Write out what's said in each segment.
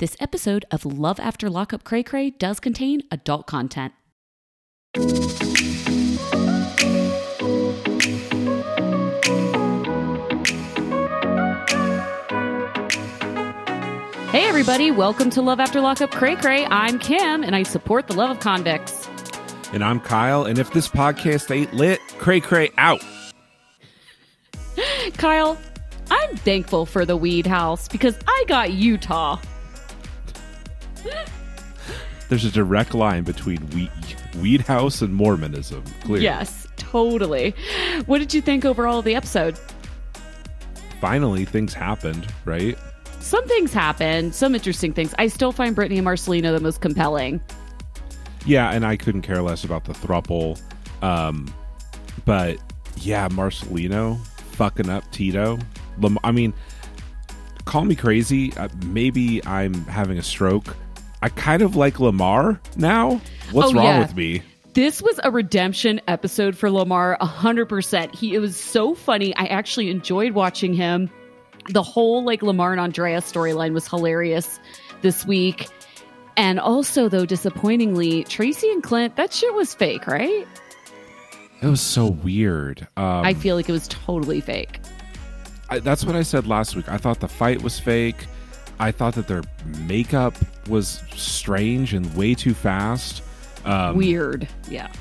This episode of Love After Lockup Cray Cray does contain adult content. Hey everybody, welcome to Love After Lockup Cray Cray. I'm Kim and I support the love of convicts. And I'm Kyle, and if this podcast ain't lit, Cray Cray out. Kyle, I'm thankful for the weed house because I got Utah. There's a direct line between weed house and Mormonism, clearly. Yes, totally. What did you think overall of the episode? Finally, things happened, right? Some things happened, some interesting things. I still find Brittany and Marcelino the most compelling. Yeah, and I couldn't care less about the throuple. But yeah, Marcelino fucking up Tito. I mean, call me crazy. Maybe I'm having a stroke. I kind of like Lamar now. What's wrong with me? This was a redemption episode for Lamar, 100%. It was so funny. I actually enjoyed watching him. The whole Lamar and Andrea storyline was hilarious this week. And also, though, disappointingly, Tracy and Clint, that shit was fake, right? It was so weird. I feel like it was totally fake. That's what I said last week. I thought the fight was fake. I thought that their makeup was strange and way too fast. Weird. Yeah.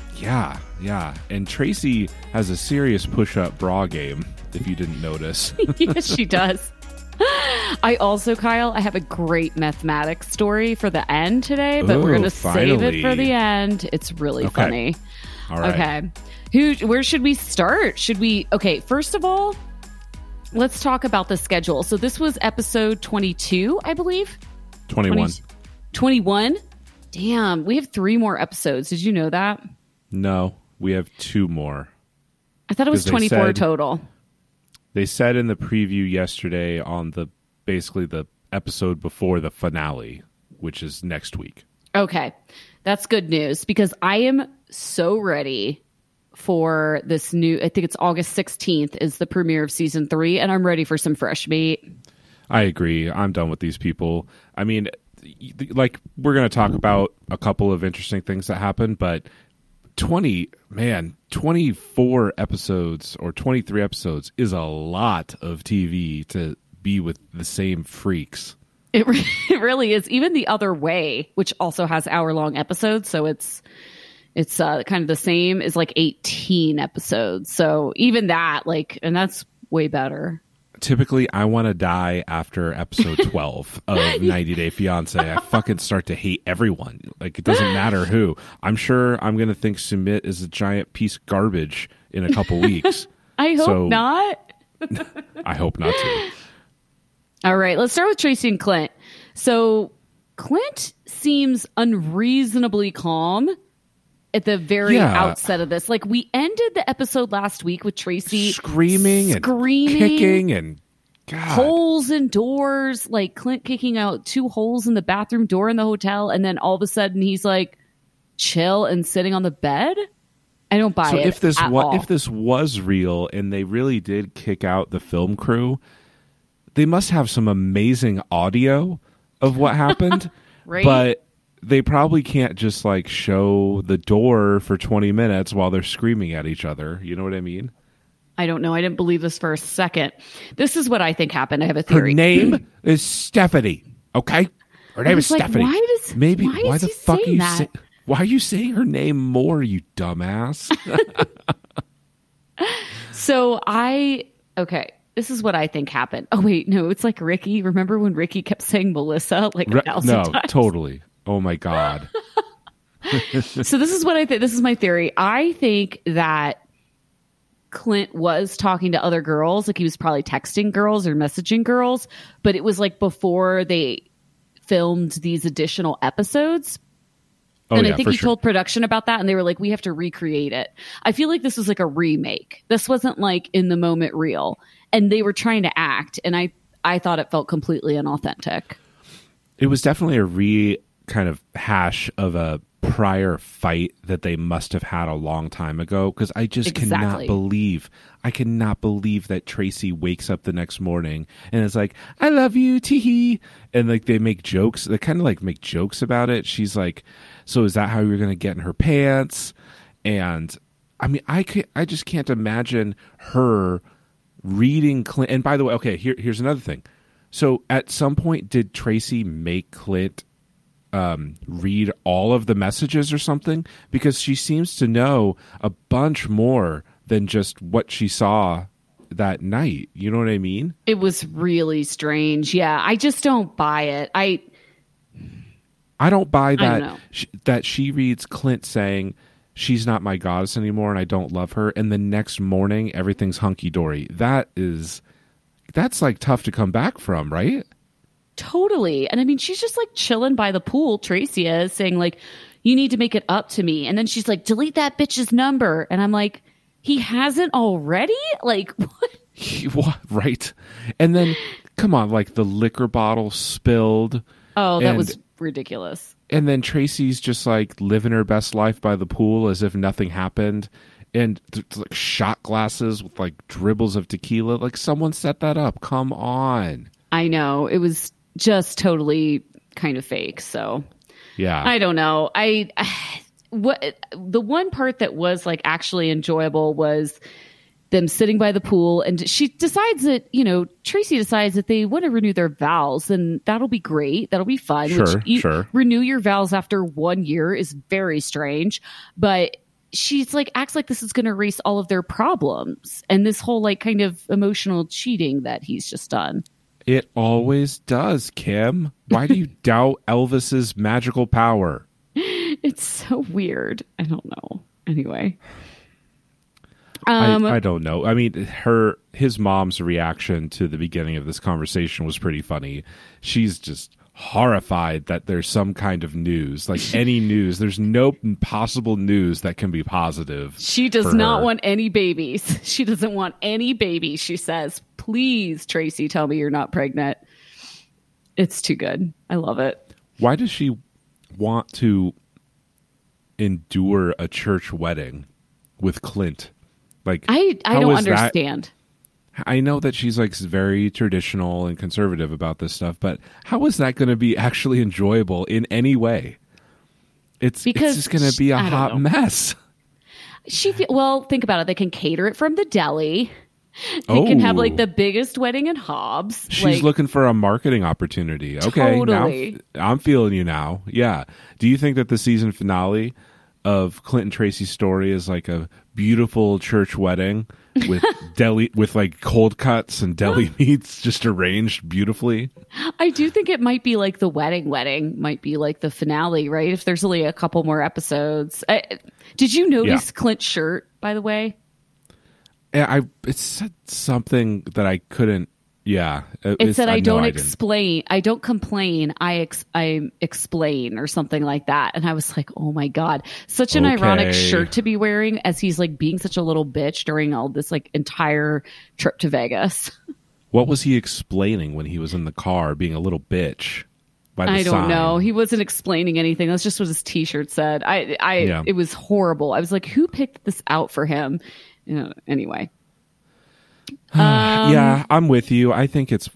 And Tracy has a serious push-up bra game, if you didn't notice. Yes, she does. I also, Kyle, I have a great mathematics story for the end today, but we're going to save it for the end. It's really funny. All right. Okay. Where should we start? Okay, first of all, let's talk about the schedule. So this was episode 22, I believe. 21? Damn, we have 3 more episodes. Did you know that? No, we have 2 more. I thought it was 24 total. They said in the preview yesterday on the episode before the finale, which is next week. Okay, that's good news because I am so ready for this new. I think it's August 16th is the premiere of season 3, and I'm ready for some fresh meat. I agree. I'm done with these people. I mean, we're going to talk about a couple of interesting things that happened, but 24 episodes or 23 episodes is a lot of TV to be with the same freaks. It really is. Even The Other Way, which also has hour-long episodes, so it's kind of the same, is 18 episodes. So even that, and that's way better. Typically, I want to die after episode 12 of 90 Day Fiance. I fucking start to hate everyone. It doesn't matter who. I'm sure I'm going to think Sumit is a giant piece of garbage in a couple weeks. I hope not. I hope not too. All right, let's start with Tracy and Clint. So Clint seems unreasonably calm at the very outset of this. We ended the episode last week with Tracy screaming and kicking and holes in doors, Clint kicking out 2 holes in the bathroom door in the hotel. And then all of a sudden he's chill and sitting on the bed. I don't buy it. If this was real and they really did kick out the film crew, they must have some amazing audio of what happened. Right. But they probably can't just show the door for 20 minutes while they're screaming at each other. You know what I mean? I don't know. I didn't believe this for a second. This is what I think happened. I have a theory. Her name is Stephanie. Okay. Her name is Stephanie. Why are you saying her name more, you dumbass? This is what I think happened. Oh wait, no, it's Ricky. Remember when Ricky kept saying Melissa 1,000 times? No, totally. Oh my God. So this is what I think. This is my theory. I think that Clint was talking to other girls. He was probably texting girls or messaging girls, but it was before they filmed these additional episodes. I think he told production about that and they were we have to recreate it. I feel this was a remake. This wasn't in the moment real and they were trying to act. And I thought it felt completely inauthentic. It was definitely a kind of hash of a prior fight that they must have had a long time ago, because I just cannot believe that Tracy wakes up the next morning and is like, I love you, tee-hee. And like they make jokes. They kind of like make jokes about it. She's like, so is that how you're going to get in her pants? And I mean, I just can't imagine her reading Clint. And by the way, okay, here's another thing. So at some point, did Tracy make Clint read all of the messages or something? Because she seems to know a bunch more than just what she saw that night. You know what I mean? It was really strange. Yeah, I just don't buy it. I don't buy that. That she reads Clint saying, she's not my goddess anymore and I don't love her. And the next morning, everything's hunky-dory. That's like tough to come back from, right? Totally. And I mean, she's just like chilling by the pool, Tracy is, saying like, you need to make it up to me. And then she's like, delete that bitch's number. And I'm like, he hasn't already? Like, what? Right. And then, come on, like the liquor bottle spilled. Oh, that was ridiculous. And then Tracy's just like living her best life by the pool as if nothing happened. And like shot glasses with like dribbles of tequila. Like someone set that up. Come on. I know. It was just totally kind of fake. So yeah, I don't know. The one part that was like actually enjoyable was them sitting by the pool, and Tracy decides that they want to renew their vows, and that'll be great. That'll be fun. Sure. Renew your vows after 1 year is very strange, but she's like, acts like this is going to erase all of their problems and this whole like kind of emotional cheating that he's just done. It always does, Kim. Why do you doubt Elvis's magical power? It's so weird. I don't know. Anyway. I don't know. I mean, his mom's reaction to the beginning of this conversation was pretty funny. She's just horrified that there's some kind of news, like any news. There's no possible news that can be positive. She does not want any babies. She doesn't want any babies. She says, please, Tracy, tell me you're not pregnant. It's too good. I love it. Why does she want to endure a church wedding with Clint? Like, I don't understand. I know that she's like very traditional and conservative about this stuff, but how is that going to be actually enjoyable in any way? It's just going to be a hot mess. Think about it. They can cater it from the deli. They can have like the biggest wedding in Hobbs. She's like, looking for a marketing opportunity. Okay, totally. Now I'm feeling you now. Yeah. Do you think that the season finale of Clint and Tracy's story is like a beautiful church wedding with with like cold cuts and deli meats just arranged beautifully? I do think it might be like the wedding might be like the finale, right? If there's only a couple more episodes. Did you notice Clint's shirt, by the way? Yeah, it said something that I couldn't. Yeah, it said, I don't complain. I explain or something like that. And I was like, oh my God, such an ironic shirt to be wearing as he's like being such a little bitch during all this like entire trip to Vegas. What was he explaining when he was in the car being a little bitch? I don't know. He wasn't explaining anything. That's just what his T-shirt said. It was horrible. I was like, who picked this out for him? You know, anyway. Yeah, I'm with you. I think it's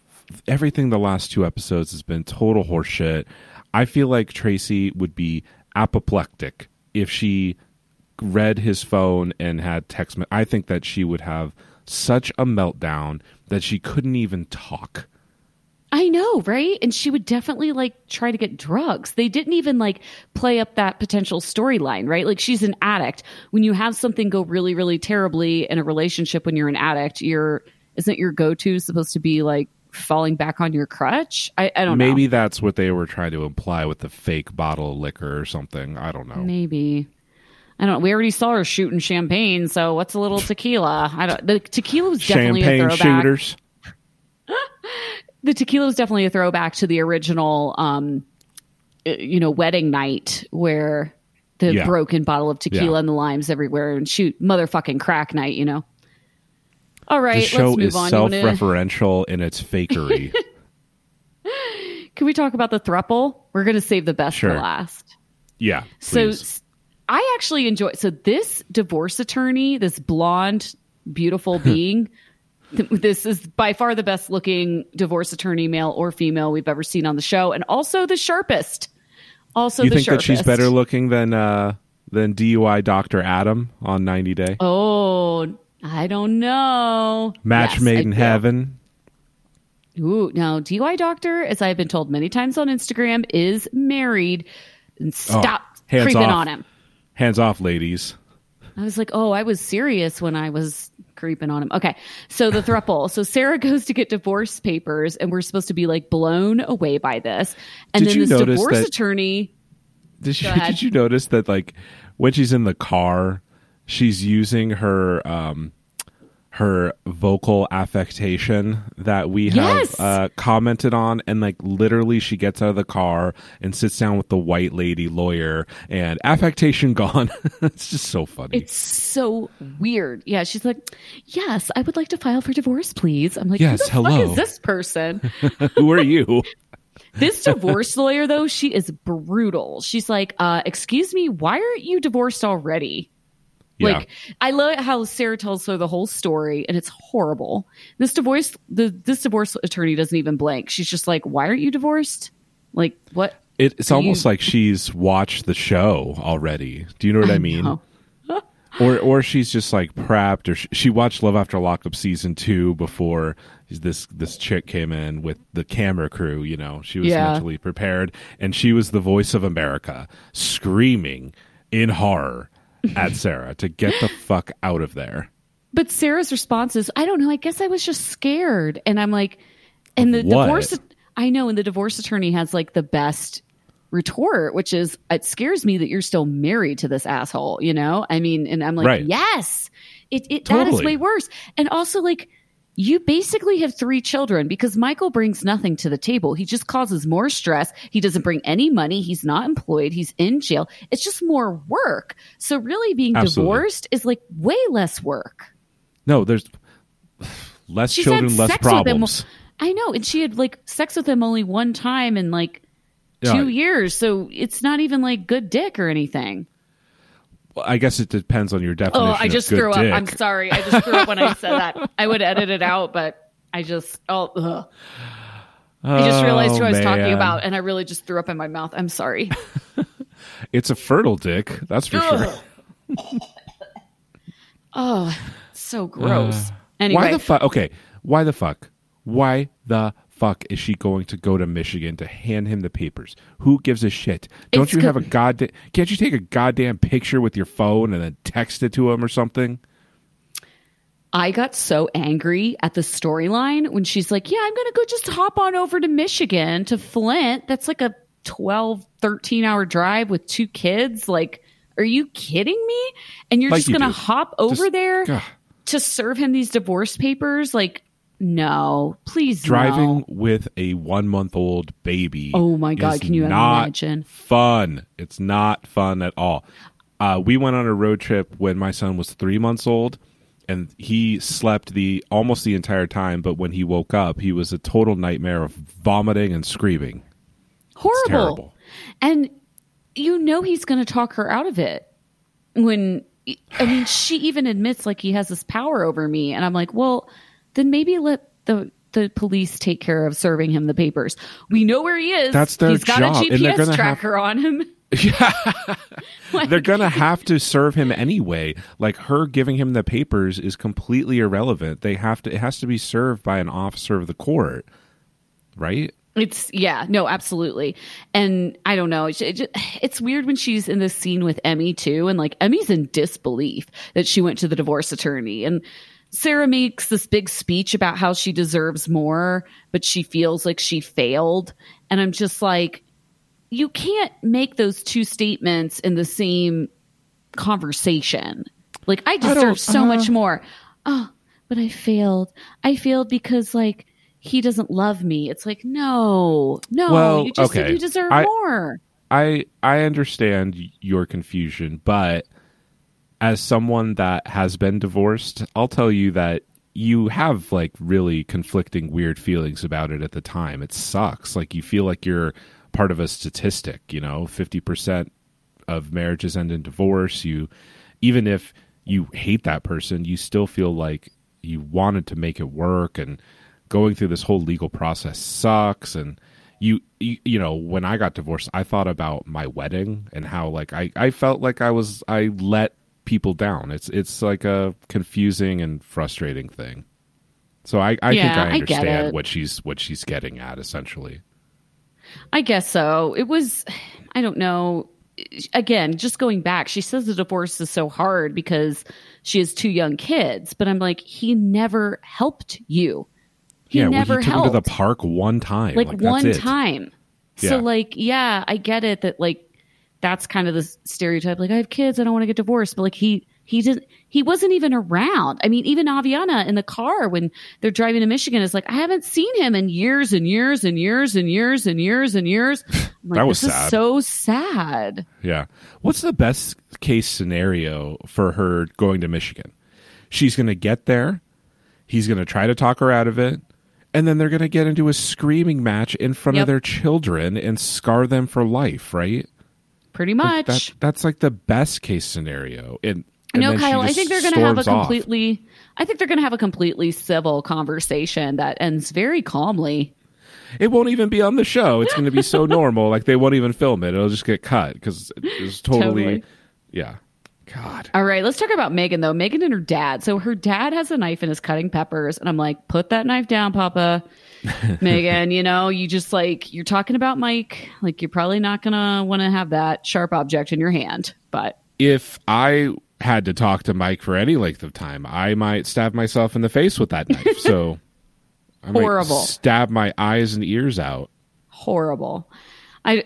everything. The last two episodes has been total horseshit. I feel like Tracy would be apoplectic if she read his phone and had text. I think that she would have such a meltdown that she couldn't even talk. I know, right? And she would definitely like try to get drugs. They didn't even like play up that potential storyline, right? Like she's an addict. When you have something go really, really terribly in a relationship, when you're an addict, isn't your go-to supposed to be like falling back on your crutch? I don't know. Maybe that's what they were trying to imply with the fake bottle of liquor or something. I don't know. Maybe. I don't know. We already saw her shooting champagne, so what's a little tequila? The tequila was definitely a throwback. Champagne shooters. The tequila was definitely a throwback to the original, wedding night where the broken bottle of tequila and the limes everywhere and shoot motherfucking crack night, you know? All right. The show let's move is on. Self-referential in its fakery. Can we talk about the throuple? We're going to save the best for last. Yeah. Please. So I actually enjoy. So this divorce attorney, this blonde, beautiful being, this is by far the best looking divorce attorney, male or female, we've ever seen on the show, and also the sharpest. Also, you the think sharpest. That she's better looking than DUI Dr. Adam on 90 Day? Oh, I don't know. Match yes, made I in will. Heaven. Ooh, now DUI Doctor, as I've been told many times on Instagram, is married. And stop creeping off. On him. Hands off, ladies. I was like, oh, I was serious when I was creeping on him. Okay, so the throuple. So Sarah goes to get divorce papers, and we're supposed to be like blown away by this. And did then this divorce attorney. Did you notice that, like, when she's in the car, she's using her her vocal affectation that we have commented on, and like literally she gets out of the car and sits down with the white lady lawyer and affectation gone. It's just so funny. It's so weird. Yeah, she's like, yes, I would like to file for divorce, please. I'm like, yes, who the fuck is this person? Who are you? This divorce lawyer, though, she is brutal. She's like, excuse me, why aren't you divorced already? Yeah. Like, I love how Sarah tells her the whole story, and it's horrible. This divorce attorney doesn't even blink. She's just like, "Why aren't you divorced? Like, what?" It's almost like she's watched the show already. Do you know what I mean? Or she's just like prepped, or she watched Love After Lockup season 2 before this chick came in with the camera crew. You know, she was mentally prepared, and she was the voice of America screaming in horror at Sarah to get the fuck out of there. But Sarah's response is, I don't know, I guess I was just scared. And I'm like, and the what? Divorce, I know, and the divorce attorney has like the best retort, which is, it scares me that you're still married to this asshole, you know? I mean, and I'm like, right. Yes, it totally. That is way worse. And also, like, you basically have 3 children because Michael brings nothing to the table. He just causes more stress. He doesn't bring any money. He's not employed. He's in jail. It's just more work. So really being divorced is like way less work. No, there's less She's children, less problems. I know. And she had like sex with him only one time in like 2 years. So it's not even like good dick or anything. I guess it depends on your definition. Oh, I just threw up. I'm sorry. I just threw up when I said that. I would edit it out, but I just realized who I was talking about, and I really just threw up in my mouth. I'm sorry. It's a fertile dick, that's for sure. Oh, so gross. Anyway, why the fuck? Okay, why the fuck? Why the fuck is she going to go to Michigan to hand him the papers? Who gives a shit? Don't it's you have a goddamn... Can't you take a goddamn picture with your phone and then text it to him or something? I got so angry at the storyline when she's like, yeah, I'm going to go just hop on over to Michigan, to Flint. That's like a 12, 13-hour drive with 2 kids. Like, are you kidding me? And you're like just going to hop over there to serve him these divorce papers? Like... No, please. Driving with a 1-month-old baby. Oh my God! Can you imagine? Fun. It's not fun at all. We went on a road trip when my son was 3 months old, and he slept almost the entire time. But when he woke up, he was a total nightmare of vomiting and screaming. Horrible. And you know he's going to talk her out of it. When I mean, she even admits like he has this power over me, and I'm like, well. Then maybe let the police take care of serving him the papers. We know where he is. That's their job. He's got a GPS tracker on him. Yeah. Like, they're going to have to serve him anyway. Like, her giving him the papers is completely irrelevant. It has to be served by an officer of the court, right? No, absolutely. And I don't know. It's weird when she's in this scene with Emmy too. And like, Emmy's in disbelief that she went to the divorce attorney, and Sarah makes this big speech about how she deserves more, but she feels like she failed. And I'm just like, you can't make those 2 statements in the same conversation. Like, I deserve so much more. Oh, but I failed. I failed because, like, he doesn't love me. It's like, no, well, you just said you deserve more. I understand your confusion, but... As someone that has been divorced, I'll tell you that you have like really conflicting weird feelings about it at the time. It sucks. Like, you feel like you're part of a statistic, you know, 50% of marriages end in divorce. You, even if you hate that person, you still feel like you wanted to make it work, and going through this whole legal process sucks. And you know, when I got divorced, I thought about my wedding and how like I felt like I let people down. It's like a confusing and frustrating thing. So I think I understand what she's getting at, essentially. I guess so. It was, I don't know. Again, just going back, she says the divorce is so hard because she has 2 young kids. But I'm like, he never helped you. He took him to the park one time. Like, that's one time. Yeah. So like, yeah, I get it that like, that's kind of the stereotype. Like, I have kids, I don't want to get divorced. But like, he wasn't even around. I mean, even Aviana in the car when they're driving to Michigan is like, I haven't seen him in years and years and years and years and years and years. Like, that was sad. Is so sad. Yeah. What's the best case scenario for her going to Michigan? She's going to get there. He's going to try to talk her out of it. And then they're going to get into a screaming match in front of their children and scar them for life, right? Pretty much. Like that's like the best case scenario. And no, Kyle, I think they're going to have a completely civil conversation that ends very calmly. It won't even be on the show. It's going to be so normal. Like, they won't even film it. It'll just get cut because it's totally. Yeah. God. All right. Let's talk about Megan, though. Megan and her dad. So her dad has a knife and is cutting peppers. And I'm like, put that knife down, Papa. Megan, you know, you just like, you're talking about Mike. Like, you're probably not going to want to have that sharp object in your hand. But if I had to talk to Mike for any length of time, I might stab myself in the face with that knife. So I horrible. Might stab my eyes and ears out. Horrible. I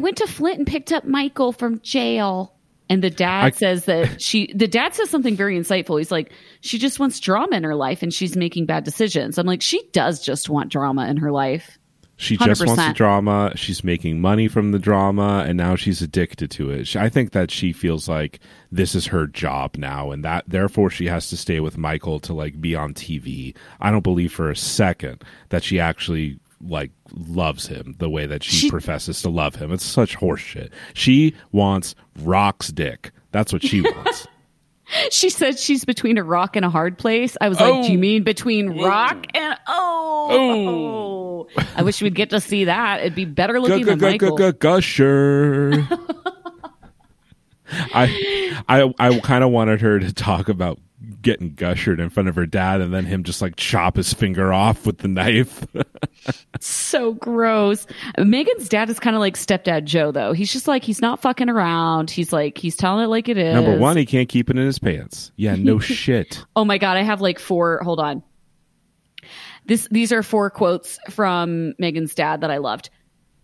went to Flint and picked up Michael from jail. And the dad says that the dad says something very insightful. He's like, she just wants drama in her life and she's making bad decisions. I'm like, she does just want drama in her life. She 100%. Just wants the drama. She's making money from the drama and now she's addicted to it. I think that she feels like this is her job now and that therefore she has to stay with Michael to like be on TV. I don't believe for a second that she actually like loves him the way that she professes to love him. It's such horseshit. She wants Rock's dick. That's what she wants. She said she's between a rock and a hard place. I was like, do you mean between rock and I wish we'd get to see that. It'd be better looking than Michael. Gusher. I kind of wanted her to talk about getting gushered in front of her dad and then him just like chop his finger off with the knife. So gross. Megan's dad is kind of like Stepdad Joe, though. He's just like, he's not fucking around. He's like, he's telling it like it is. Number one, he can't keep it in his pants. Yeah, no shit. Oh my God, I have like 4. Hold on. These are 4 quotes from Megan's dad that I loved.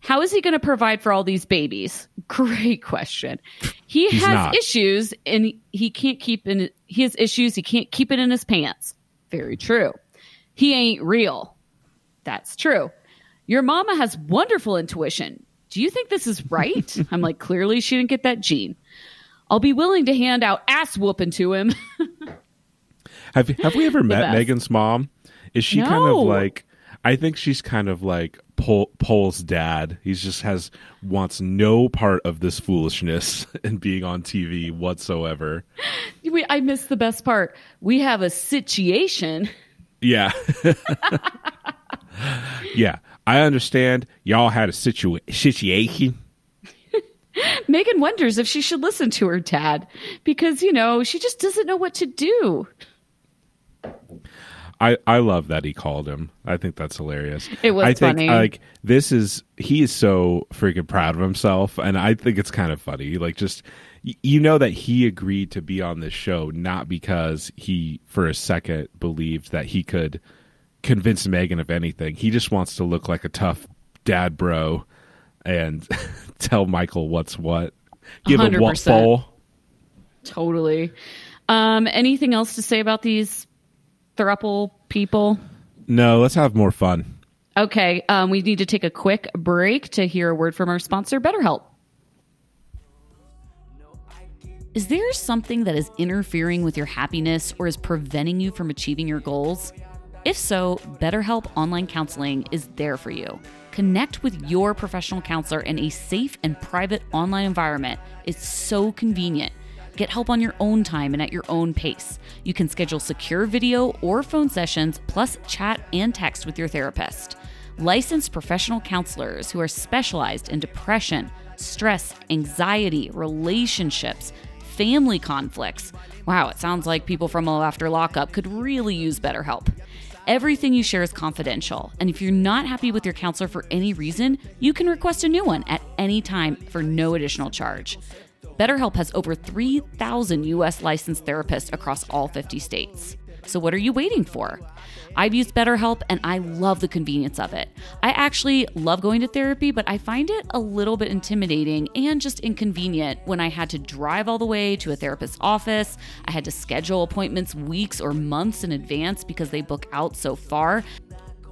How is he going to provide for all these babies? Great question. He has issues and he can't keep it in his pants. Very true. He ain't real. That's true. Your mama has wonderful intuition. Do you think this is right? I'm like, clearly she didn't get that gene. I'll be willing to hand out ass whooping to him. Have we ever met Megan's mom? Is she kind of like, I think she's kind of like Paul's dad. He just wants no part of this foolishness and being on TV whatsoever. I missed the best part. We have a situation. Yeah. Yeah. I understand y'all had a situation. Megan wonders if she should listen to her dad because, you know, she just doesn't know what to do. I love that he called him. I think that's hilarious. It was funny. Like, he is so freaking proud of himself, and I think it's kind of funny. Like, just, you know that he agreed to be on this show not because he, for a second, believed that he could convince Megan of anything. He just wants to look like a tough dad bro and tell Michael what's what. Give 100%. Him what ball. Totally. Anything else to say about these throuple people? No, let's have more fun. Okay, we need to take a quick break to hear a word from our sponsor, BetterHelp. Is there something that is interfering with your happiness or is preventing you from achieving your goals? If so, BetterHelp Online Counseling is there for you. Connect with your professional counselor in a safe and private online environment. It's so convenient. Get help on your own time and at your own pace. You can schedule secure video or phone sessions, plus chat and text with your therapist. Licensed professional counselors who are specialized in depression, stress, anxiety, relationships, family conflicts. Wow, it sounds like people from Love After Lockup could really use BetterHelp. Everything you share is confidential, and if you're not happy with your counselor for any reason, you can request a new one at any time for no additional charge. BetterHelp has over 3,000 U.S. licensed therapists across all 50 states. So what are you waiting for? I've used BetterHelp and I love the convenience of it. I actually love going to therapy, but I find it a little bit intimidating and just inconvenient when I had to drive all the way to a therapist's office. I had to schedule appointments weeks or months in advance because they book out so far.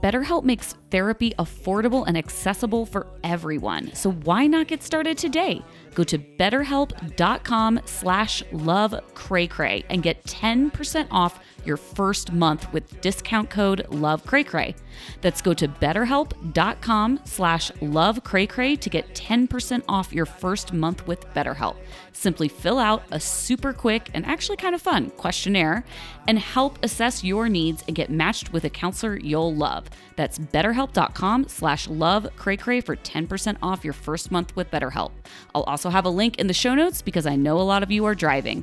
BetterHelp makes therapy affordable and accessible for everyone. So why not get started today? Go to betterhelp.com/lovecraycray and get 10% off your first month with discount code LOVECRAYCRAY. That's go to betterhelp.com/lovecraycray to get 10% off your first month with BetterHelp. Simply fill out a super quick and actually kind of fun questionnaire and help assess your needs and get matched with a counselor you'll love. That's betterhelp.com/lovecraycray for 10% off your first month with BetterHelp. I'll also have a link in the show notes because I know a lot of you are driving.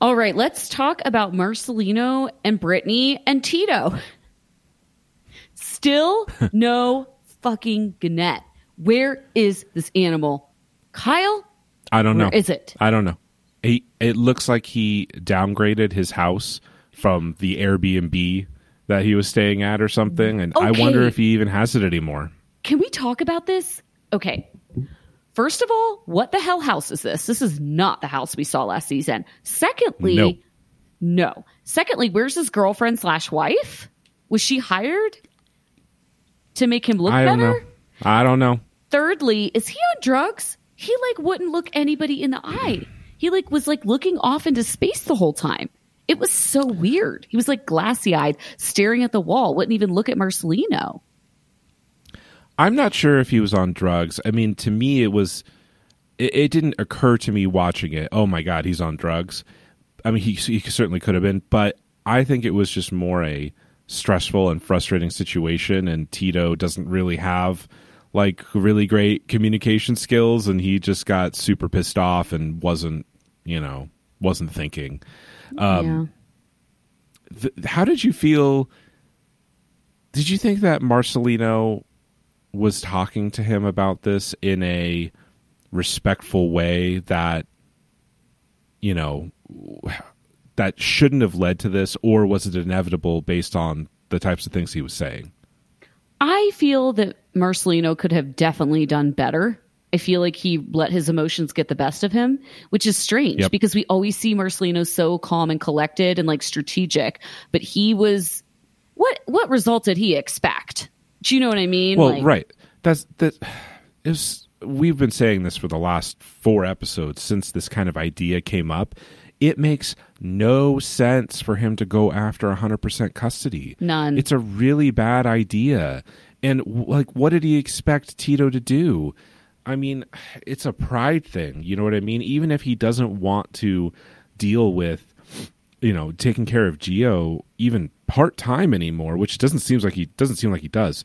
All right, let's talk about Marcelino and Brittany and Tito. Still no fucking Gannett. Where is this animal? Kyle? I don't know. Where is it? I don't know. It looks like he downgraded his house from the Airbnb that he was staying at or something, and okay. I wonder if he even has it anymore. Can we talk about this? Okay. First of all, what the hell house is this? This is not the house we saw last season. Secondly, no. Secondly, where's his girlfriend / wife? Was she hired to make him look better? I don't know. Thirdly, is he on drugs? He wouldn't look anybody in the eye. He was looking off into space the whole time. It was so weird. He was glassy-eyed, staring at the wall, wouldn't even look at Marcelino. I'm not sure if he was on drugs. I mean, to me, it didn't occur to me watching it, oh my God, he's on drugs. I mean, he certainly could have been, but I think it was just more a stressful and frustrating situation, and Tito doesn't really have really great communication skills, and he just got super pissed off and wasn't thinking. Yeah. How did you feel? Did you think that Marcelino was talking to him about this in a respectful way that, that shouldn't have led to this, or was it inevitable based on the types of things he was saying? I feel that Marcelino could have definitely done better. I feel like he let his emotions get the best of him, which is strange because we always see Marcelino so calm and collected and strategic, but he was, what result did he expect? Do you know what I mean? Well, right. We've been saying this for the last 4 episodes since this kind of idea came up. It makes no sense for him to go after 100% custody. None. It's a really bad idea. And what did he expect Tito to do? I mean, it's a pride thing. You know what I mean? Even if he doesn't want to deal with, taking care of Gio even part-time anymore, which doesn't seem like he does.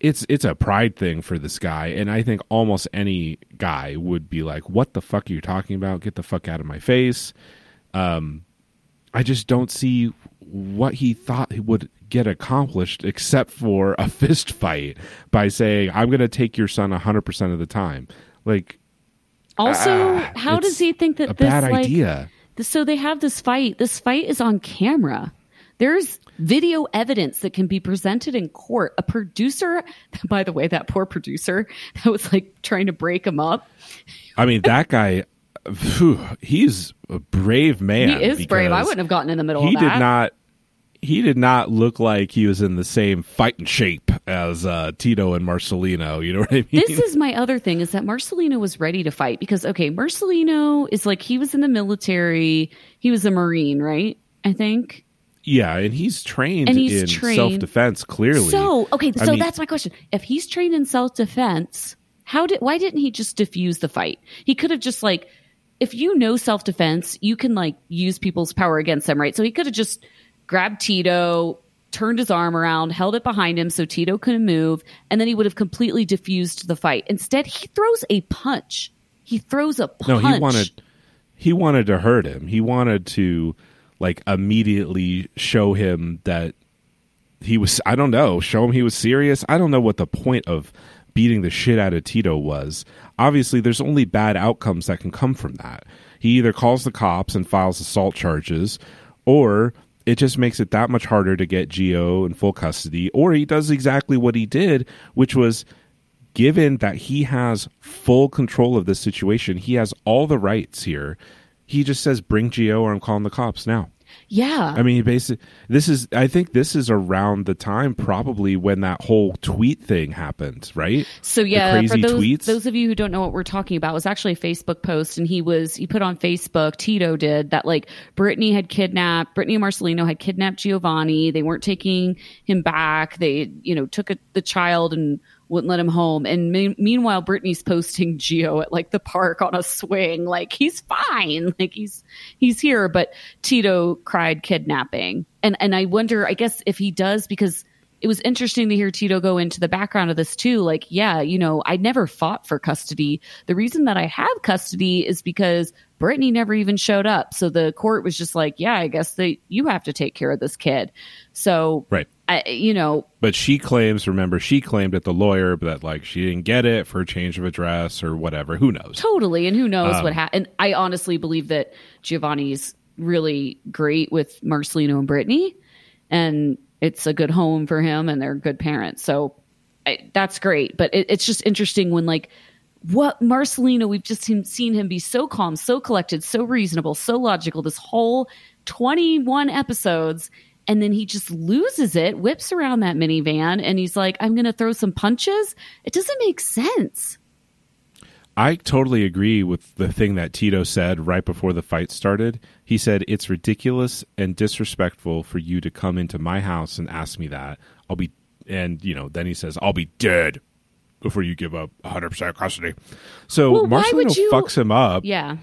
It's a pride thing for this guy, and I think almost any guy would be like, what the fuck are you talking about? Get the fuck out of my face. I just don't see what he thought would get accomplished except for a fist fight by saying, I'm going to take your son 100% of the time. Also, how does he think that this is a bad idea? So they have this fight. This fight is on camera. There's video evidence that can be presented in court. A producer, by the way, that poor producer that was trying to break him up. I mean, that guy, he's a brave man. He is brave. I wouldn't have gotten in the middle of that. He did not look like he was in the same fighting shape as Tito and Marcelino. You know what I mean? This is my other thing, is that Marcelino was ready to fight because, okay, Marcelino is he was in the military. He was a Marine, right? I think. Yeah, and he's trained in self-defense, clearly. So, okay, so that's my question. If he's trained in self-defense, why didn't he just defuse the fight? He could have just, like, if you know self-defense, you can, like, use people's power against them, right? So he could have just grabbed Tito, turned his arm around, held it behind him so Tito couldn't move, and then he would have completely defused the fight. Instead, he throws a punch. No, he wanted to hurt him. He wanted to, like, immediately show him that he was, I don't know, show him he was serious. I don't know what the point of beating the shit out of Tito was. Obviously, there's only bad outcomes that can come from that. He either calls the cops and files assault charges, or it just makes it that much harder to get Gio in full custody, or he does exactly what he did, which was, given that he has full control of this situation, he has all the rights here, he just says, bring Gio or I'm calling the cops now. Yeah. I mean, basically, I think this is around the time probably when that whole tweet thing happened, right? So yeah, the crazy tweets. Those of you who don't know what we're talking about, it was actually a Facebook post, and he put on Facebook, Tito did, that like Brittany and Marcelino had kidnapped Giovanni. They weren't taking him back. They, took the child and wouldn't let him home. And meanwhile, Brittany's posting Gio at like the park on a swing. Like, he's fine. Like, he's here. But Tito cried kidnapping. And I wonder, I guess, if he does, because it was interesting to hear Tito go into the background of this too. Like, yeah, I never fought for custody. The reason that I have custody is because Brittany never even showed up. So the court was just like, yeah, I guess that you have to take care of this kid. So, right. But she claimed at the lawyer that like she didn't get it for a change of address or whatever. Who knows? Totally. And who knows what happened. And I honestly believe that Giovanni's really great with Marcelino and Brittany, and it's a good home for him, and they're good parents. So that's great. But it's just interesting when like what Marcelino, we've just seen him be so calm, so collected, so reasonable, so logical this whole 21 episodes. And then he just loses it, whips around that minivan, and he's like, I'm going to throw some punches. It doesn't make sense. I totally agree with the thing that Tito said right before the fight started. He said, it's ridiculous and disrespectful for you to come into my house and ask me that. Then he says, I'll be dead before you give up 100% custody. So Marcelino fucks him up. Yeah.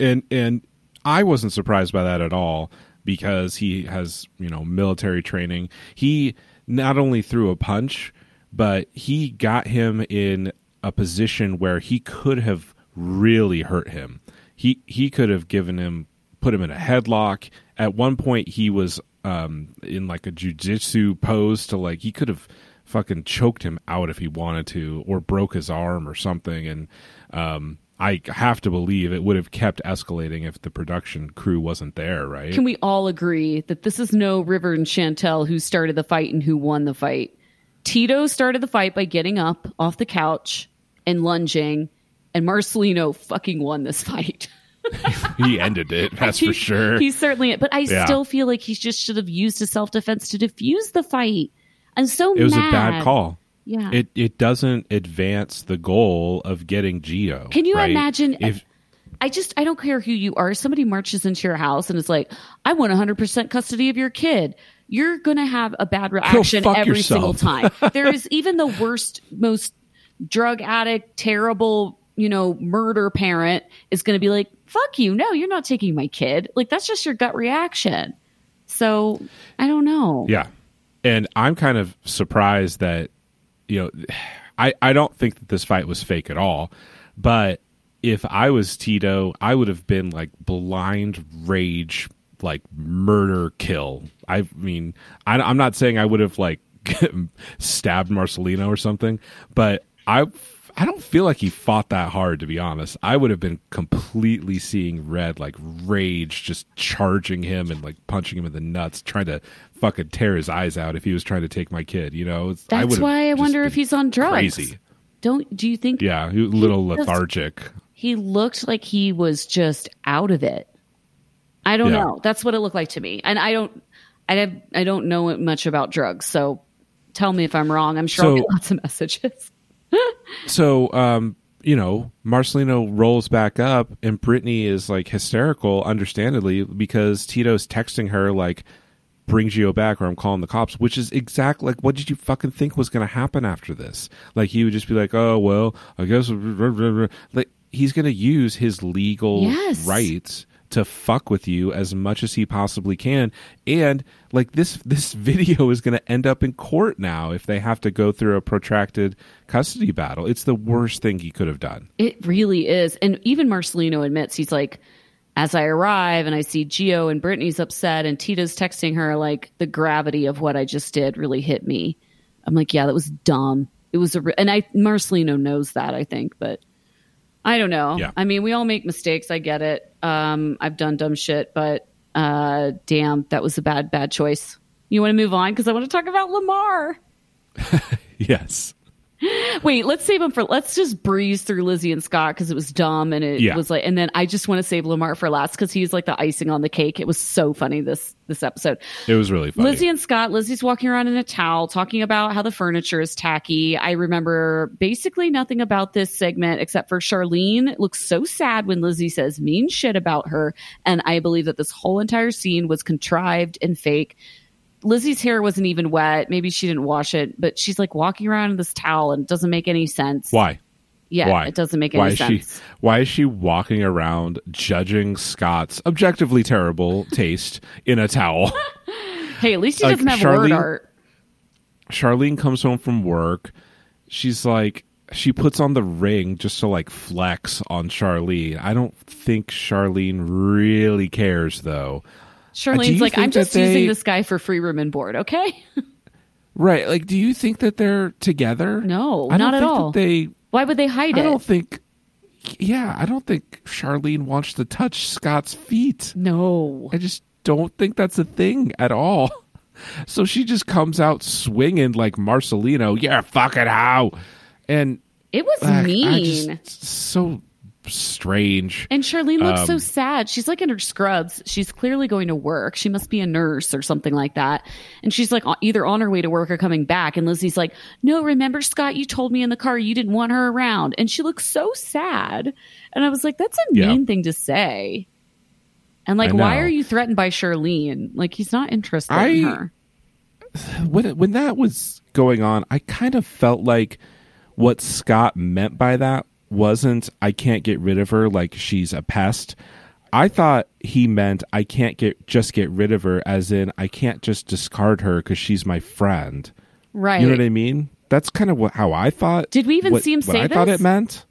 And I wasn't surprised by that at all, because he has, military training. He not only threw a punch, but he got him in a position where he could have really hurt him. He could have put him in a headlock. At one point, he was in like a jujitsu pose to like, he could have fucking choked him out if he wanted to, or broke his arm or something. And I have to believe it would have kept escalating if the production crew wasn't there, right? Can we all agree that this is no River and Chantel who started the fight and who won the fight? Tito started the fight by getting up off the couch and lunging, and Marcelino fucking won this fight. He ended it, that's for sure. He certainly, but I still feel like he just should have used his self-defense to defuse the fight. I'm so mad. It was a bad call. Yeah. It doesn't advance the goal of getting Gio. Can you imagine? I don't care who you are. Somebody marches into your house and is like, I want 100% custody of your kid. You're going to have a bad reaction every single time. There is even the worst, most drug addict, terrible, murder parent is going to be like, fuck you. No, you're not taking my kid. Like, that's just your gut reaction. So I don't know. Yeah. And I'm kind of surprised that, I don't think that this fight was fake at all, but if I was Tito, I would have been like blind rage, like murder kill. I mean, I'm not saying I would have like stabbed Marcelino or something, but I don't feel like he fought that hard, to be honest. I would have been completely seeing red, like rage, just charging him and like punching him in the nuts, trying to fucking tear his eyes out if he was trying to take my kid. That's why I wonder if he's on drugs. Crazy. Do you think? Yeah, he was a little lethargic. He looked like he was just out of it. I don't know. That's what it looked like to me. And I don't know much about drugs, so tell me if I'm wrong. I'm sure I'll get lots of messages. So, Marcelino rolls back up, and Brittany is like hysterical, understandably, because Tito's texting her like, bring Gio back or I'm calling the cops, which is exactly like, what did you fucking think was going to happen after this? Like, he would just be like, oh, well, I guess, like, he's going to use his legal rights to fuck with you as much as he possibly can. And like, this video is going to end up in court now if they have to go through a protracted custody battle. It's the worst thing he could have done. It really is. And even Marcelino admits, he's like, as I arrive and I see Gio and Brittany's upset and Tita's texting her, like, the gravity of what I just did really hit me. I'm like, yeah, that was dumb. It was Marcelino knows that, I think, but I don't know. Yeah. I mean, we all make mistakes. I get it. I've done dumb shit, but damn, that was a bad choice. You want to move on? Because I want to talk about Lamar. Yes. Wait, let's save him for, let's just breeze through Lizzie and Scott because it was dumb and it was like, and then I just want to save Lamar for last because he's like the icing on the cake. It was so funny this episode. It was really funny. Lizzie and Scott, Lizzie's walking around in a towel talking about how the furniture is tacky. I remember basically nothing about this segment except for Charlene looks so sad when Lizzie says mean shit about her, and I believe that this whole entire scene was contrived and fake. Lizzie's hair wasn't even wet. Maybe she didn't wash it, but she's like walking around in this towel and it doesn't make any sense. Why? Yeah, why? It doesn't make any sense. Why is she walking around judging Scott's objectively terrible taste in a towel? Hey, at least she doesn't have word art. Charlene comes home from work. She's like, she puts on the ring just to like flex on Charlene. I don't think Charlene really cares though. Charlene's like, I'm just using this guy for free room and board, okay? Right. Like, do you think that they're together? No, not at all. Why would they hide it? I don't think Charlene wants to touch Scott's feet. No. I just don't think that's a thing at all. So she just comes out swinging like Marcelino. Yeah, fucking how? And it was mean. So strange. And Charlene looks so sad. She's like in her scrubs. She's clearly going to work. She must be a nurse or something like that. And she's like either on her way to work or coming back. And Lizzie's like, no, remember, Scott, you told me in the car you didn't want her around. And she looks so sad. And I was like, that's a mean thing to say. And like, why are you threatened by Charlene? Like, he's not interested in her. When that was going on, I kind of felt like what Scott meant by that wasn't I can't get rid of her, like she's a pest. I thought he meant I can't get rid of her as in I can't just discard her because she's my friend. Right. You know what I mean? That's kind of how I thought. Did we even see him say this? I thought it meant.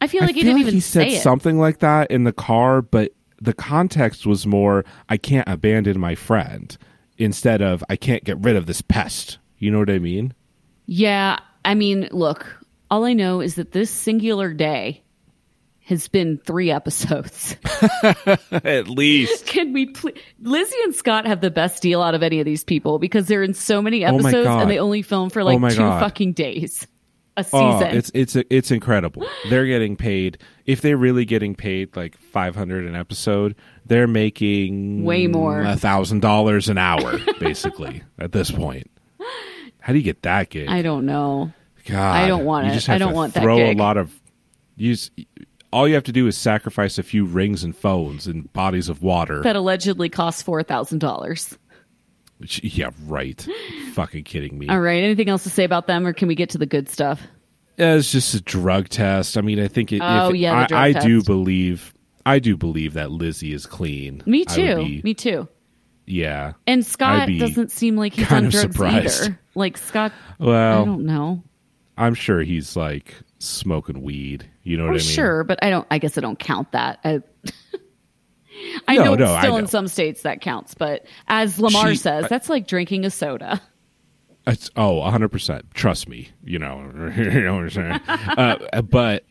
I feel like he didn't even say it. He said something like that in the car, but the context was more I can't abandon my friend instead of I can't get rid of this pest. You know what I mean? Yeah. I mean, look, all I know is that this singular day has been 3 episodes. At least. Can we please? Lizzie and Scott have the best deal out of any of these people because they're in so many episodes and they only film for like 2 fucking days a season. Oh, it's incredible. They're getting paid. If they're really getting paid like $500 an episode, they're making way more. $1,000 an hour, basically, at this point. How do you get that gig? I don't know. God, I don't want it. I don't want that gig. All you have to do is sacrifice a few rings and phones and bodies of water. That allegedly costs $4,000. Yeah, right. Fucking kidding me. All right. Anything else to say about them, or can we get to the good stuff? Yeah, it's just a drug test. I mean, I think I do believe that Lizzie is clean. Me too. Me too. Yeah. And Scott doesn't seem like he's on drugs either. Like Scott, I don't know. I'm sure he's like smoking weed. You know what I mean? Sure, but I guess I don't count that. I know in some states that counts, but as Lamar says, that's like drinking a soda. It's, 100%. Trust me. You know, you know what I'm saying? But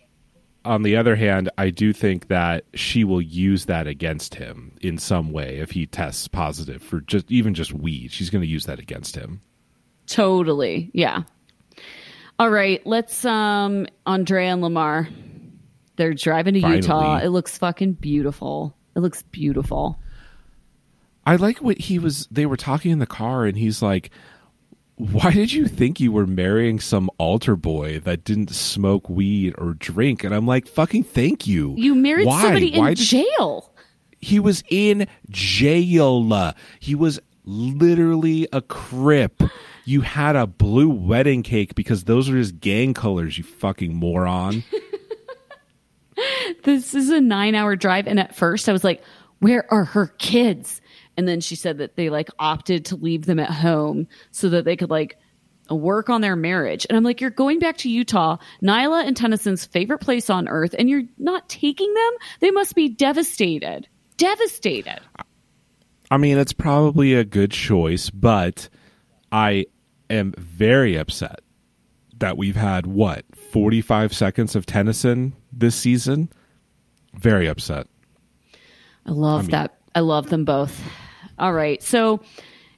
on the other hand, I do think that she will use that against him in some way if he tests positive for just weed. She's going to use that against him. Totally. Yeah. All right. Let's, Andrea and Lamar, they're driving to Utah. It looks fucking beautiful. It looks beautiful. I like what they were talking in the car and he's like, why did you think you were marrying some altar boy that didn't smoke weed or drink? And I'm like, fucking thank you. You married somebody in jail. He was in jail. He was literally a crip. You had a blue wedding cake because those are his gang colors, you fucking moron. This is a 9-hour drive. And at first I was like, where are her kids? And then she said that they like opted to leave them at home so that they could like work on their marriage. And I'm like, you're going back to Utah, Nyla and Tennyson's favorite place on earth, and you're not taking them? They must be devastated. Devastated. I mean, it's probably a good choice, but I am very upset that we've had, what, 45 seconds of Tennyson this season? Very upset. I love that. I love them both. All right. So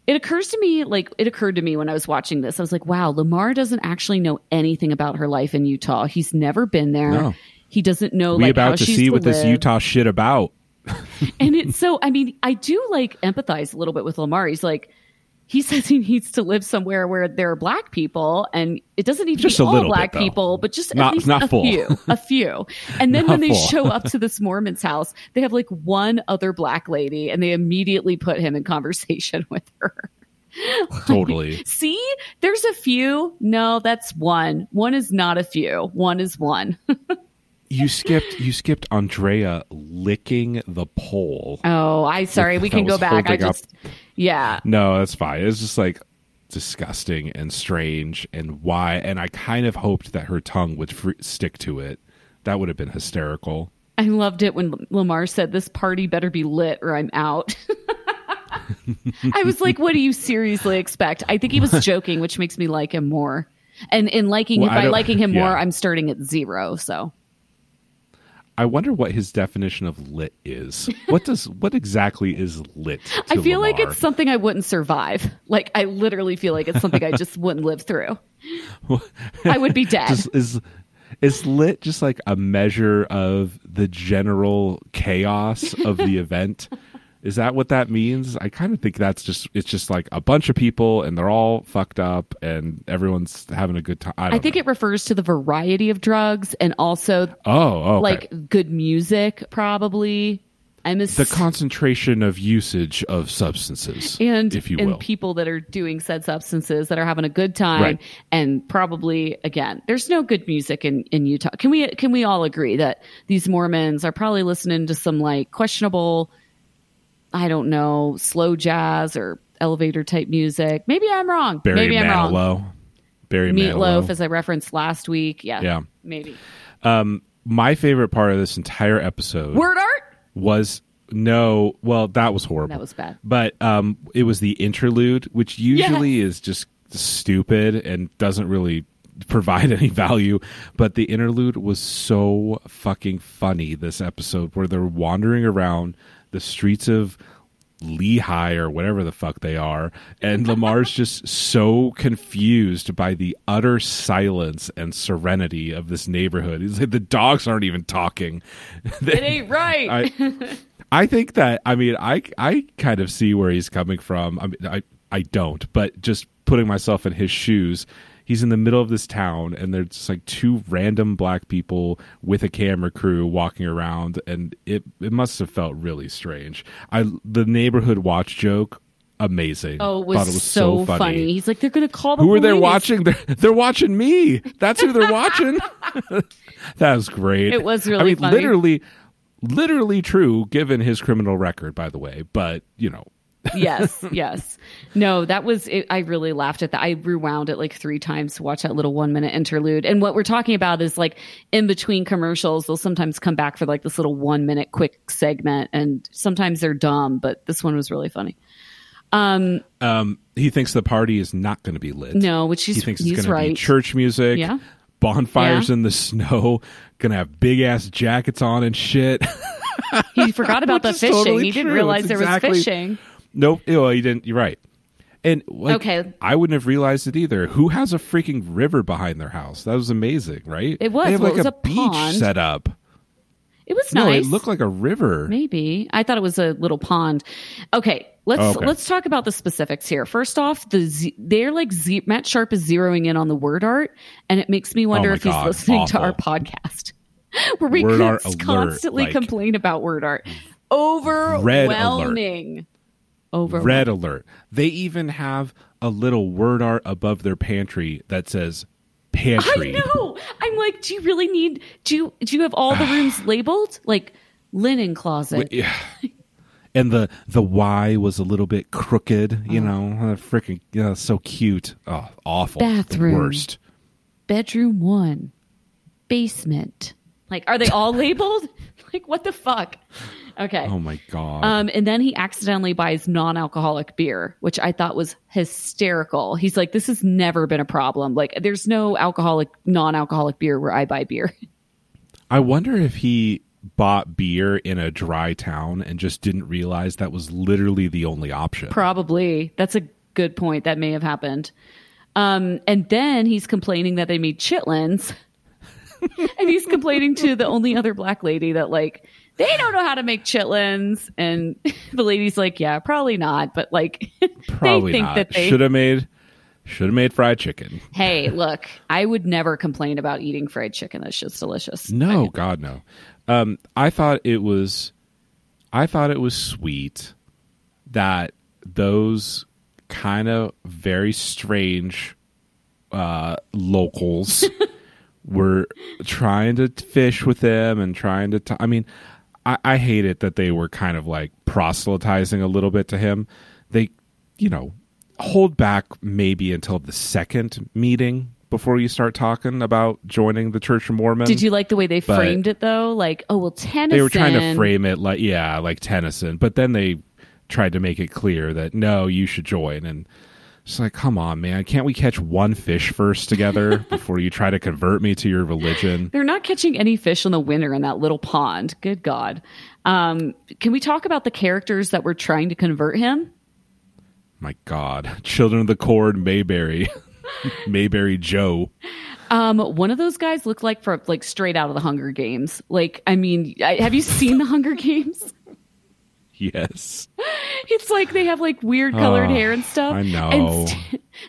it occurred to me when I was watching this, I was like, wow, Lamar doesn't actually know anything about her life in Utah. He's never been there. No. He doesn't know like how she's to live. We about to see what this Utah shit about. And it's so, I mean, I do like empathize a little bit with Lamar. He's like, he says he needs to live somewhere where there are black people, and it doesn't even just be all black people, but just a few. And then when they show up to this Mormon's house, they have like one other black lady, and they immediately put him in conversation with her. Totally. Like, see, there's a few. No, that's one. One is not a few. One is one. You skipped Andrea licking the pole. Oh, sorry. We can go back. Yeah. No, that's fine. It's just like disgusting and strange and why. And I kind of hoped that her tongue would stick to it. That would have been hysterical. I loved it when Lamar said, "This party better be lit or I'm out." I was like, what do you seriously expect? I think he was joking, which makes me like him more. And by liking him more, I'm starting at zero. So. I wonder what his definition of lit is. What exactly is lit? I feel Lamar? Like it's something I wouldn't survive. Like I literally feel like it's something I just wouldn't live through. I would be dead. Is lit just like a measure of the general chaos of the event? Is that what that means? I kind of think it's just like a bunch of people and they're all fucked up and everyone's having a good time. I think it refers to the variety of drugs and also like good music probably. The concentration of usage of substances and, if you will. And people that are doing said substances that are having a good time. Right. And probably, again, there's no good music in Utah. Can we all agree that these Mormons are probably listening to some like questionable, I don't know, slow jazz or elevator type music. Maybe I'm wrong. Barry Manilow. Meatloaf, as I referenced last week. Yeah. Maybe. My favorite part of this entire episode. Word art? That was horrible. That was bad. But it was the interlude, which usually is just stupid and doesn't really provide any value, but the interlude was so fucking funny this episode where they're wandering around the streets of Lehigh or whatever the fuck they are, and Lamar's just so confused by the utter silence and serenity of this neighborhood. He's like, the dogs aren't even talking. It ain't right. I think that, I mean, I kind of see where he's coming from. I mean, I don't, but just putting myself in his shoes, he's in the middle of this town and there's just like two random black people with a camera crew walking around, and it must have felt really strange. The neighborhood watch joke, amazing. Oh, it was so funny. He's like, they're going to call the police. Who are they watching? They're watching me. That's who they're watching. That was great. It was really funny. Literally true given his criminal record, by the way, but you know. Yes. No, that was it. I really laughed at that. I rewound it like 3 times to watch that little 1-minute interlude. And what we're talking about is like in between commercials, they'll sometimes come back for like this little 1-minute quick segment. And sometimes they're dumb, but this one was really funny. He thinks the party is not going to be lit. No, which he thinks it's going to be church music. Yeah. Bonfires in the snow, gonna have big ass jackets on and shit. He forgot about the fishing. Totally he didn't true. Realize it's there exactly, was fishing. Nope. Well, he didn't. You're right. And like, okay, I wouldn't have realized it either. Who has a freaking river behind their house? That was amazing, right? It was. They have like a beach set up. It was nice. No, it looked like a river. Maybe. I thought it was a little pond. Okay. Let's talk about the specifics here. First off, they're like Matt Sharp is zeroing in on the word art, and it makes me wonder if he's listening to our podcast where we constantly complain about word art. Overwhelming. over red alert. They even have a little word art above their pantry that says pantry. I know. I'm like, do you really need, do you have all the rooms labeled? Like linen closet. Yeah. And the Y was a little bit crooked, you know, freaking so cute. Oh, awful. Bathroom. The worst. Bedroom 1. Basement. Like, are they all labeled? Like, what the fuck? Okay. Oh, my God. And then he accidentally buys non-alcoholic beer, which I thought was hysterical. He's like, this has never been a problem. Like, there's no alcoholic, non-alcoholic beer where I buy beer. I wonder if he bought beer in a dry town and just didn't realize that was literally the only option. Probably. That's a good point. That may have happened. And then he's complaining that they made chitlins. And he's complaining to the only other black lady that, like, they don't know how to make chitlins. And the lady's like, yeah, probably not. But, like, probably they think not. That they should have made fried chicken. Hey, look, I would never complain about eating fried chicken. That shit's delicious. No, God, no. I thought it was sweet that those kind of very strange locals were trying to fish with them and trying to. I hate it that they were kind of like proselytizing a little bit to him. They, you know, hold back maybe until the second meeting before you start talking about joining the Church of Mormon. Did you like the way they framed it, though? Like, oh, well, Tennyson. They were trying to frame it like, yeah, like Tennyson. But then they tried to make it clear that, no, you should join. And it's like, come on, man. Can't we catch one fish first together before you try to convert me to your religion? They're not catching any fish in the winter in that little pond. Good God. Can we talk about the characters that were trying to convert him? My God. Children of the Corn, Mayberry. Mayberry Joe. One of those guys looked like from like straight out of the Hunger Games. Like, I mean, have you seen the Hunger Games? Yes. It's like they have like weird colored hair and stuff. I know. And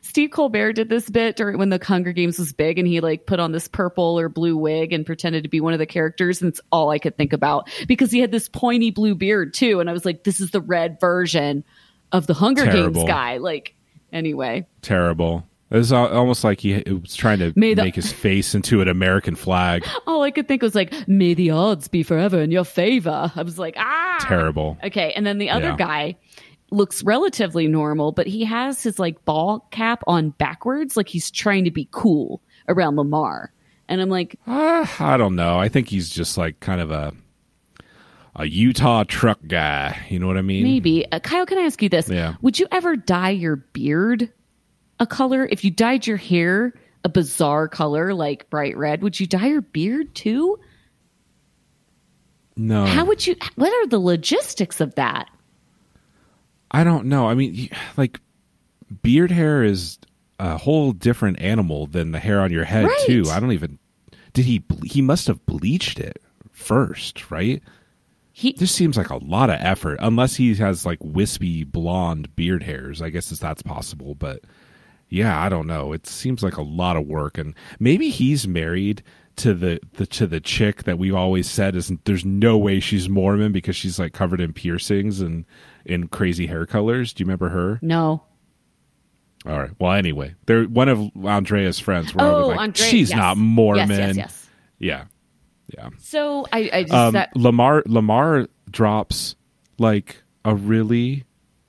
Steve Colbert did this bit when the Hunger Games was big, and he like put on this purple or blue wig and pretended to be one of the characters, and it's all I could think about because he had this pointy blue beard too, and I was like, this is the red version of the Hunger Games guy. Like, anyway. Terrible. It was almost like he was trying to make his face into an American flag. All I could think was like, may the odds be forever in your favor. I was like, ah. Terrible. Okay. And then the other guy looks relatively normal, but he has his like ball cap on backwards. Like he's trying to be cool around Lamar. And I'm like, I don't know. I think he's just like kind of a Utah truck guy. You know what I mean? Maybe. Kyle, can I ask you this? Yeah. Would you ever dye your beard a color? If you dyed your hair a bizarre color like bright red, would you dye your beard too? No. How would you? What are the logistics of that? I don't know. I mean, like, beard hair is a whole different animal than the hair on your head, right? Too. I don't even. Did he must have bleached it first, right? This seems like a lot of effort, unless he has like wispy blonde beard hairs. I guess that's possible, but. Yeah, I don't know. It seems like a lot of work, and maybe he's married to the chick that we've always said is there's no way she's Mormon because she's like covered in piercings and in crazy hair colors. Do you remember her? No. All right. Well, anyway, they're one of Andrea's friends. Where I was like, Andrea, she's not Mormon. Yes. Yeah. Yeah. So I just Lamar drops like a really,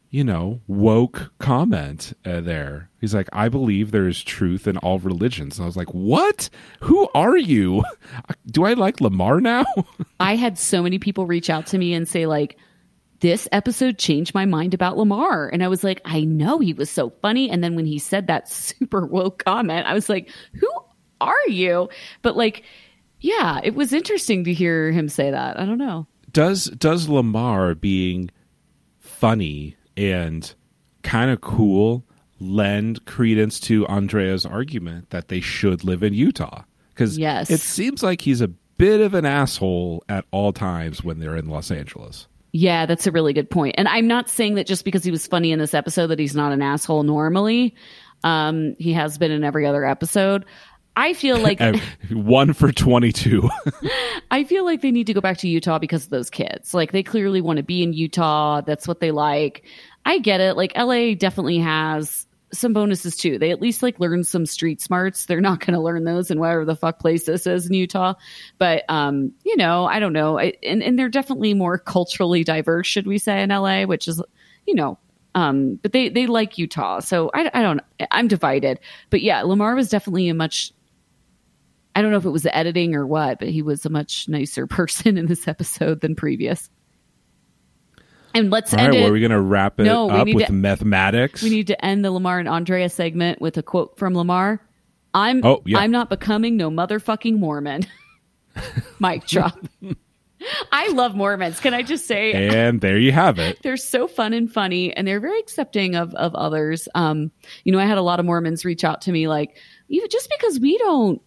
you know, woke comment there. He's like, I believe there is truth in all religions. And I was like, what? Who are you? Do I like Lamar now? I had so many people reach out to me and say like, this episode changed my mind about Lamar. And I was like, I know, he was so funny. And then when he said that super woke comment, I was like, who are you? But like, yeah, it was interesting to hear him say that. I don't know. Does Lamar being funny and kind of cool lend credence to Andrea's argument that they should live in Utah? Because it seems like he's a bit of an asshole at all times when they're in Los Angeles. Yeah, that's a really good point. And I'm not saying that just because he was funny in this episode that he's not an asshole normally. He has been in every other episode. I feel like... 1 for 22. I feel like they need to go back to Utah because of those kids. Like, they clearly want to be in Utah. That's what they like. I get it. Like, LA definitely has some bonuses too. They at least like learn some street smarts. They're not going to learn those in whatever the fuck place this is in Utah. But, you know, I don't know. And they're definitely more culturally diverse, should we say, in LA, which is, you know, but they like Utah. So I don't, I'm divided, but yeah, Lamar was definitely a much, I don't know if it was the editing or what, but he was a much nicer person in this episode than previous. And let's end it. Well, are we going to wrap it up with mathematics? We need to end the Lamar and Andrea segment with a quote from Lamar. I'm not becoming no motherfucking Mormon. Mic drop. I love Mormons. Can I just say? And there you have it. They're so fun and funny, and they're very accepting of others. You know, I had a lot of Mormons reach out to me like, even just because we don't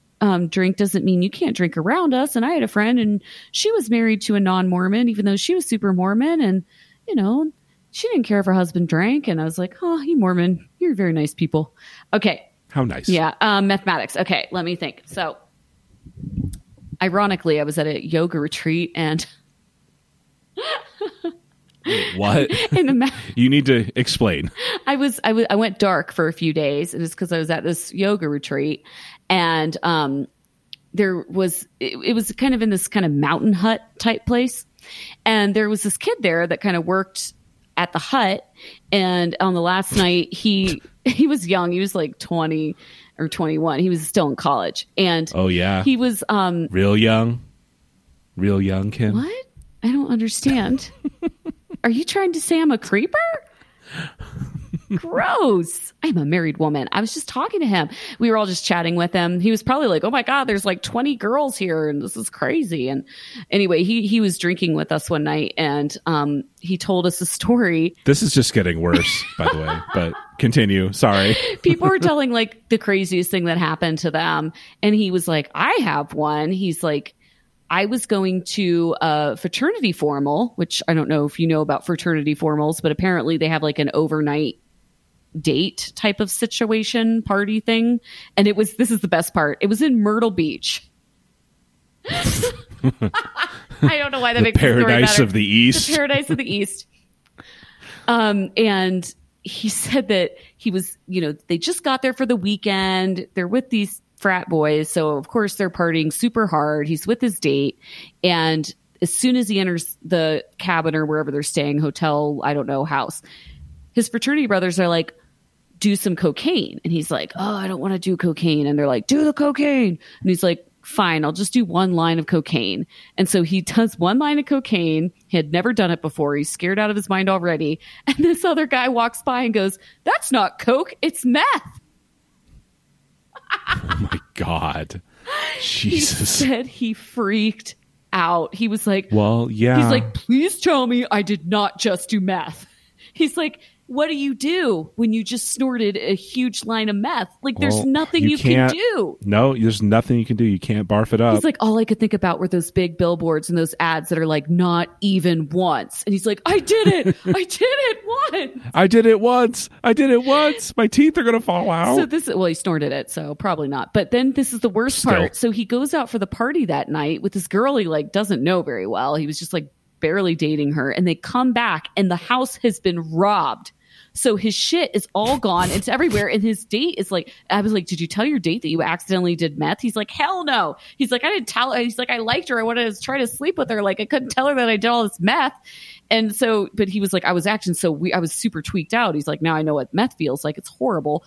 drink doesn't mean you can't drink around us. And I had a friend, and she was married to a non-Mormon, even though she was super Mormon, and you know, she didn't care if her husband drank. And I was like, oh, you Mormon, you're very nice people. Okay. How nice. Yeah. Mathematics. Okay. Let me think. So ironically, I was at a yoga retreat and what? You need to explain. I went dark for a few days, and it's because I was at this yoga retreat, and there was, it was kind of in this kind of mountain hut type place. And there was this kid there that kind of worked at the hut. And on the last night, he was young. He was like 20 or 21. He was still in college. And oh yeah, he was real young. Kim, what? I don't understand. Are you trying to say I'm a creeper? Gross. I'm a married woman. I was just talking to him. We were all just chatting with him. He was probably like, oh my God, there's like 20 girls here and this is crazy. And anyway, he was drinking with us one night, and he told us a story. This is just getting worse, by the way, but continue. Sorry. People were telling like the craziest thing that happened to them. And he was like, I have one. He's like, I was going to a fraternity formal, which I don't know if you know about fraternity formals, but apparently they have like an overnight date type of situation, party thing. And this is the best part. It was in Myrtle Beach. I don't know why that makes me paradise of the East. The paradise of the East. And he said that he was, you know, they just got there for the weekend. They're with these frat boys. So of course they're partying super hard. He's with his date. And as soon as he enters the cabin or wherever they're staying, hotel, I don't know, house, his fraternity brothers are like, do some cocaine. And he's like, oh, I don't want to do cocaine. And they're like, do the cocaine. And he's like, fine, I'll just do one line of cocaine. And so he does one line of cocaine. He had never done it before. He's scared out of his mind already. And this other guy walks by and goes, that's not coke, it's meth. Oh my God. Jesus. He said he freaked out. He was like, well, yeah. He's like, please tell me I did not just do meth. He's like, what do you do when you just snorted a huge line of meth? Like, there's nothing you can do. No, there's nothing you can do. You can't barf it up. He's like, all I could think about were those big billboards and those ads that are like, not even once. And he's like, I did it. I did it once. I did it once. I did it once. My teeth are going to fall out. So he snorted it, so probably not. But then this is the worst part. So he goes out for the party that night with this girl he like doesn't know very well. He was just like barely dating her. And they come back and the house has been robbed. So his shit is all gone. It's everywhere. And his date is like, I was like, did you tell your date that you accidentally did meth? He's like, hell no. He's like, I didn't tell her. He's like, I liked her. I wanted to try to sleep with her. Like, I couldn't tell her that I did all this meth. And so, but he was like, I was acting so I was super tweaked out. He's like, now I know what meth feels like. It's horrible.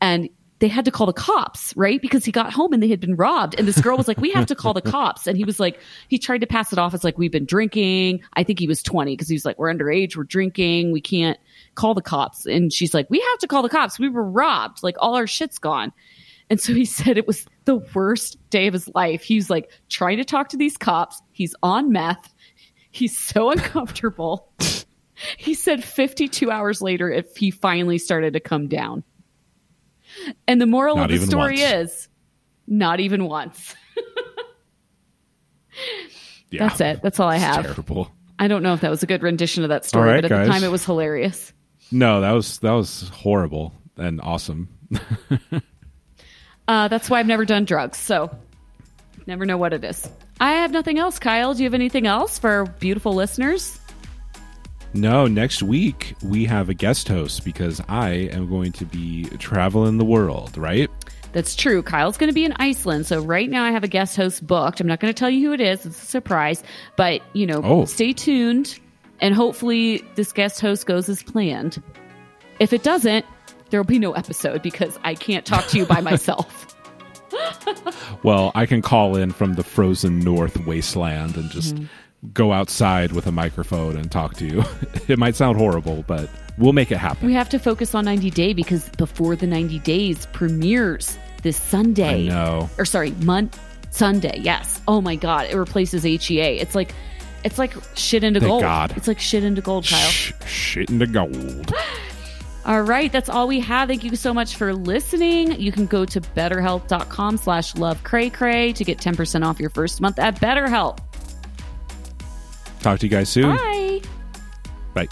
And they had to call the cops, right? Because he got home and they had been robbed. And this girl was like, we have to call the cops. And he was like, he tried to pass it off as like, we've been drinking. I think he was 20 because he was like, we're underage, we're drinking, we can't call the cops. And she's like, we have to call the cops. We were robbed. Like, all our shit's gone. And so he said it was the worst day of his life. He's like trying to talk to these cops. He's on meth. He's so uncomfortable. He said 52 hours later, he finally started to come down. And the moral of the story is, not even once. Yeah, that's it. That's all I have. Terrible. I don't know if that was a good rendition of that story, but at the time it was hilarious. No, that was horrible and awesome. That's why I've never done drugs. So never know what it is. I have nothing else, Kyle. Do you have anything else for our beautiful listeners? No, next week we have a guest host because I am going to be traveling the world, right? That's true. Kyle's going to be in Iceland. So right now I have a guest host booked. I'm not going to tell you who it is. It's a surprise. But, you know, Stay tuned. And hopefully this guest host goes as planned. If it doesn't, there will be no episode because I can't talk to you by myself. Well, I can call in from the frozen north wasteland and just go outside with a microphone and talk to you. It might sound horrible, but we'll make it happen. We have to focus on 90 Day because Before the 90 Days premieres this Sunday. I know. Or sorry, Sunday. Yes. Oh my God. It replaces HEA. It's like shit into gold. God. It's like shit into gold, Kyle. Shit into gold. All right. That's all we have. Thank you so much for listening. You can go to BetterHelp.com/LoveCrayCray to get 10% off your first month at BetterHelp. Talk to you guys soon. Bye. Bye.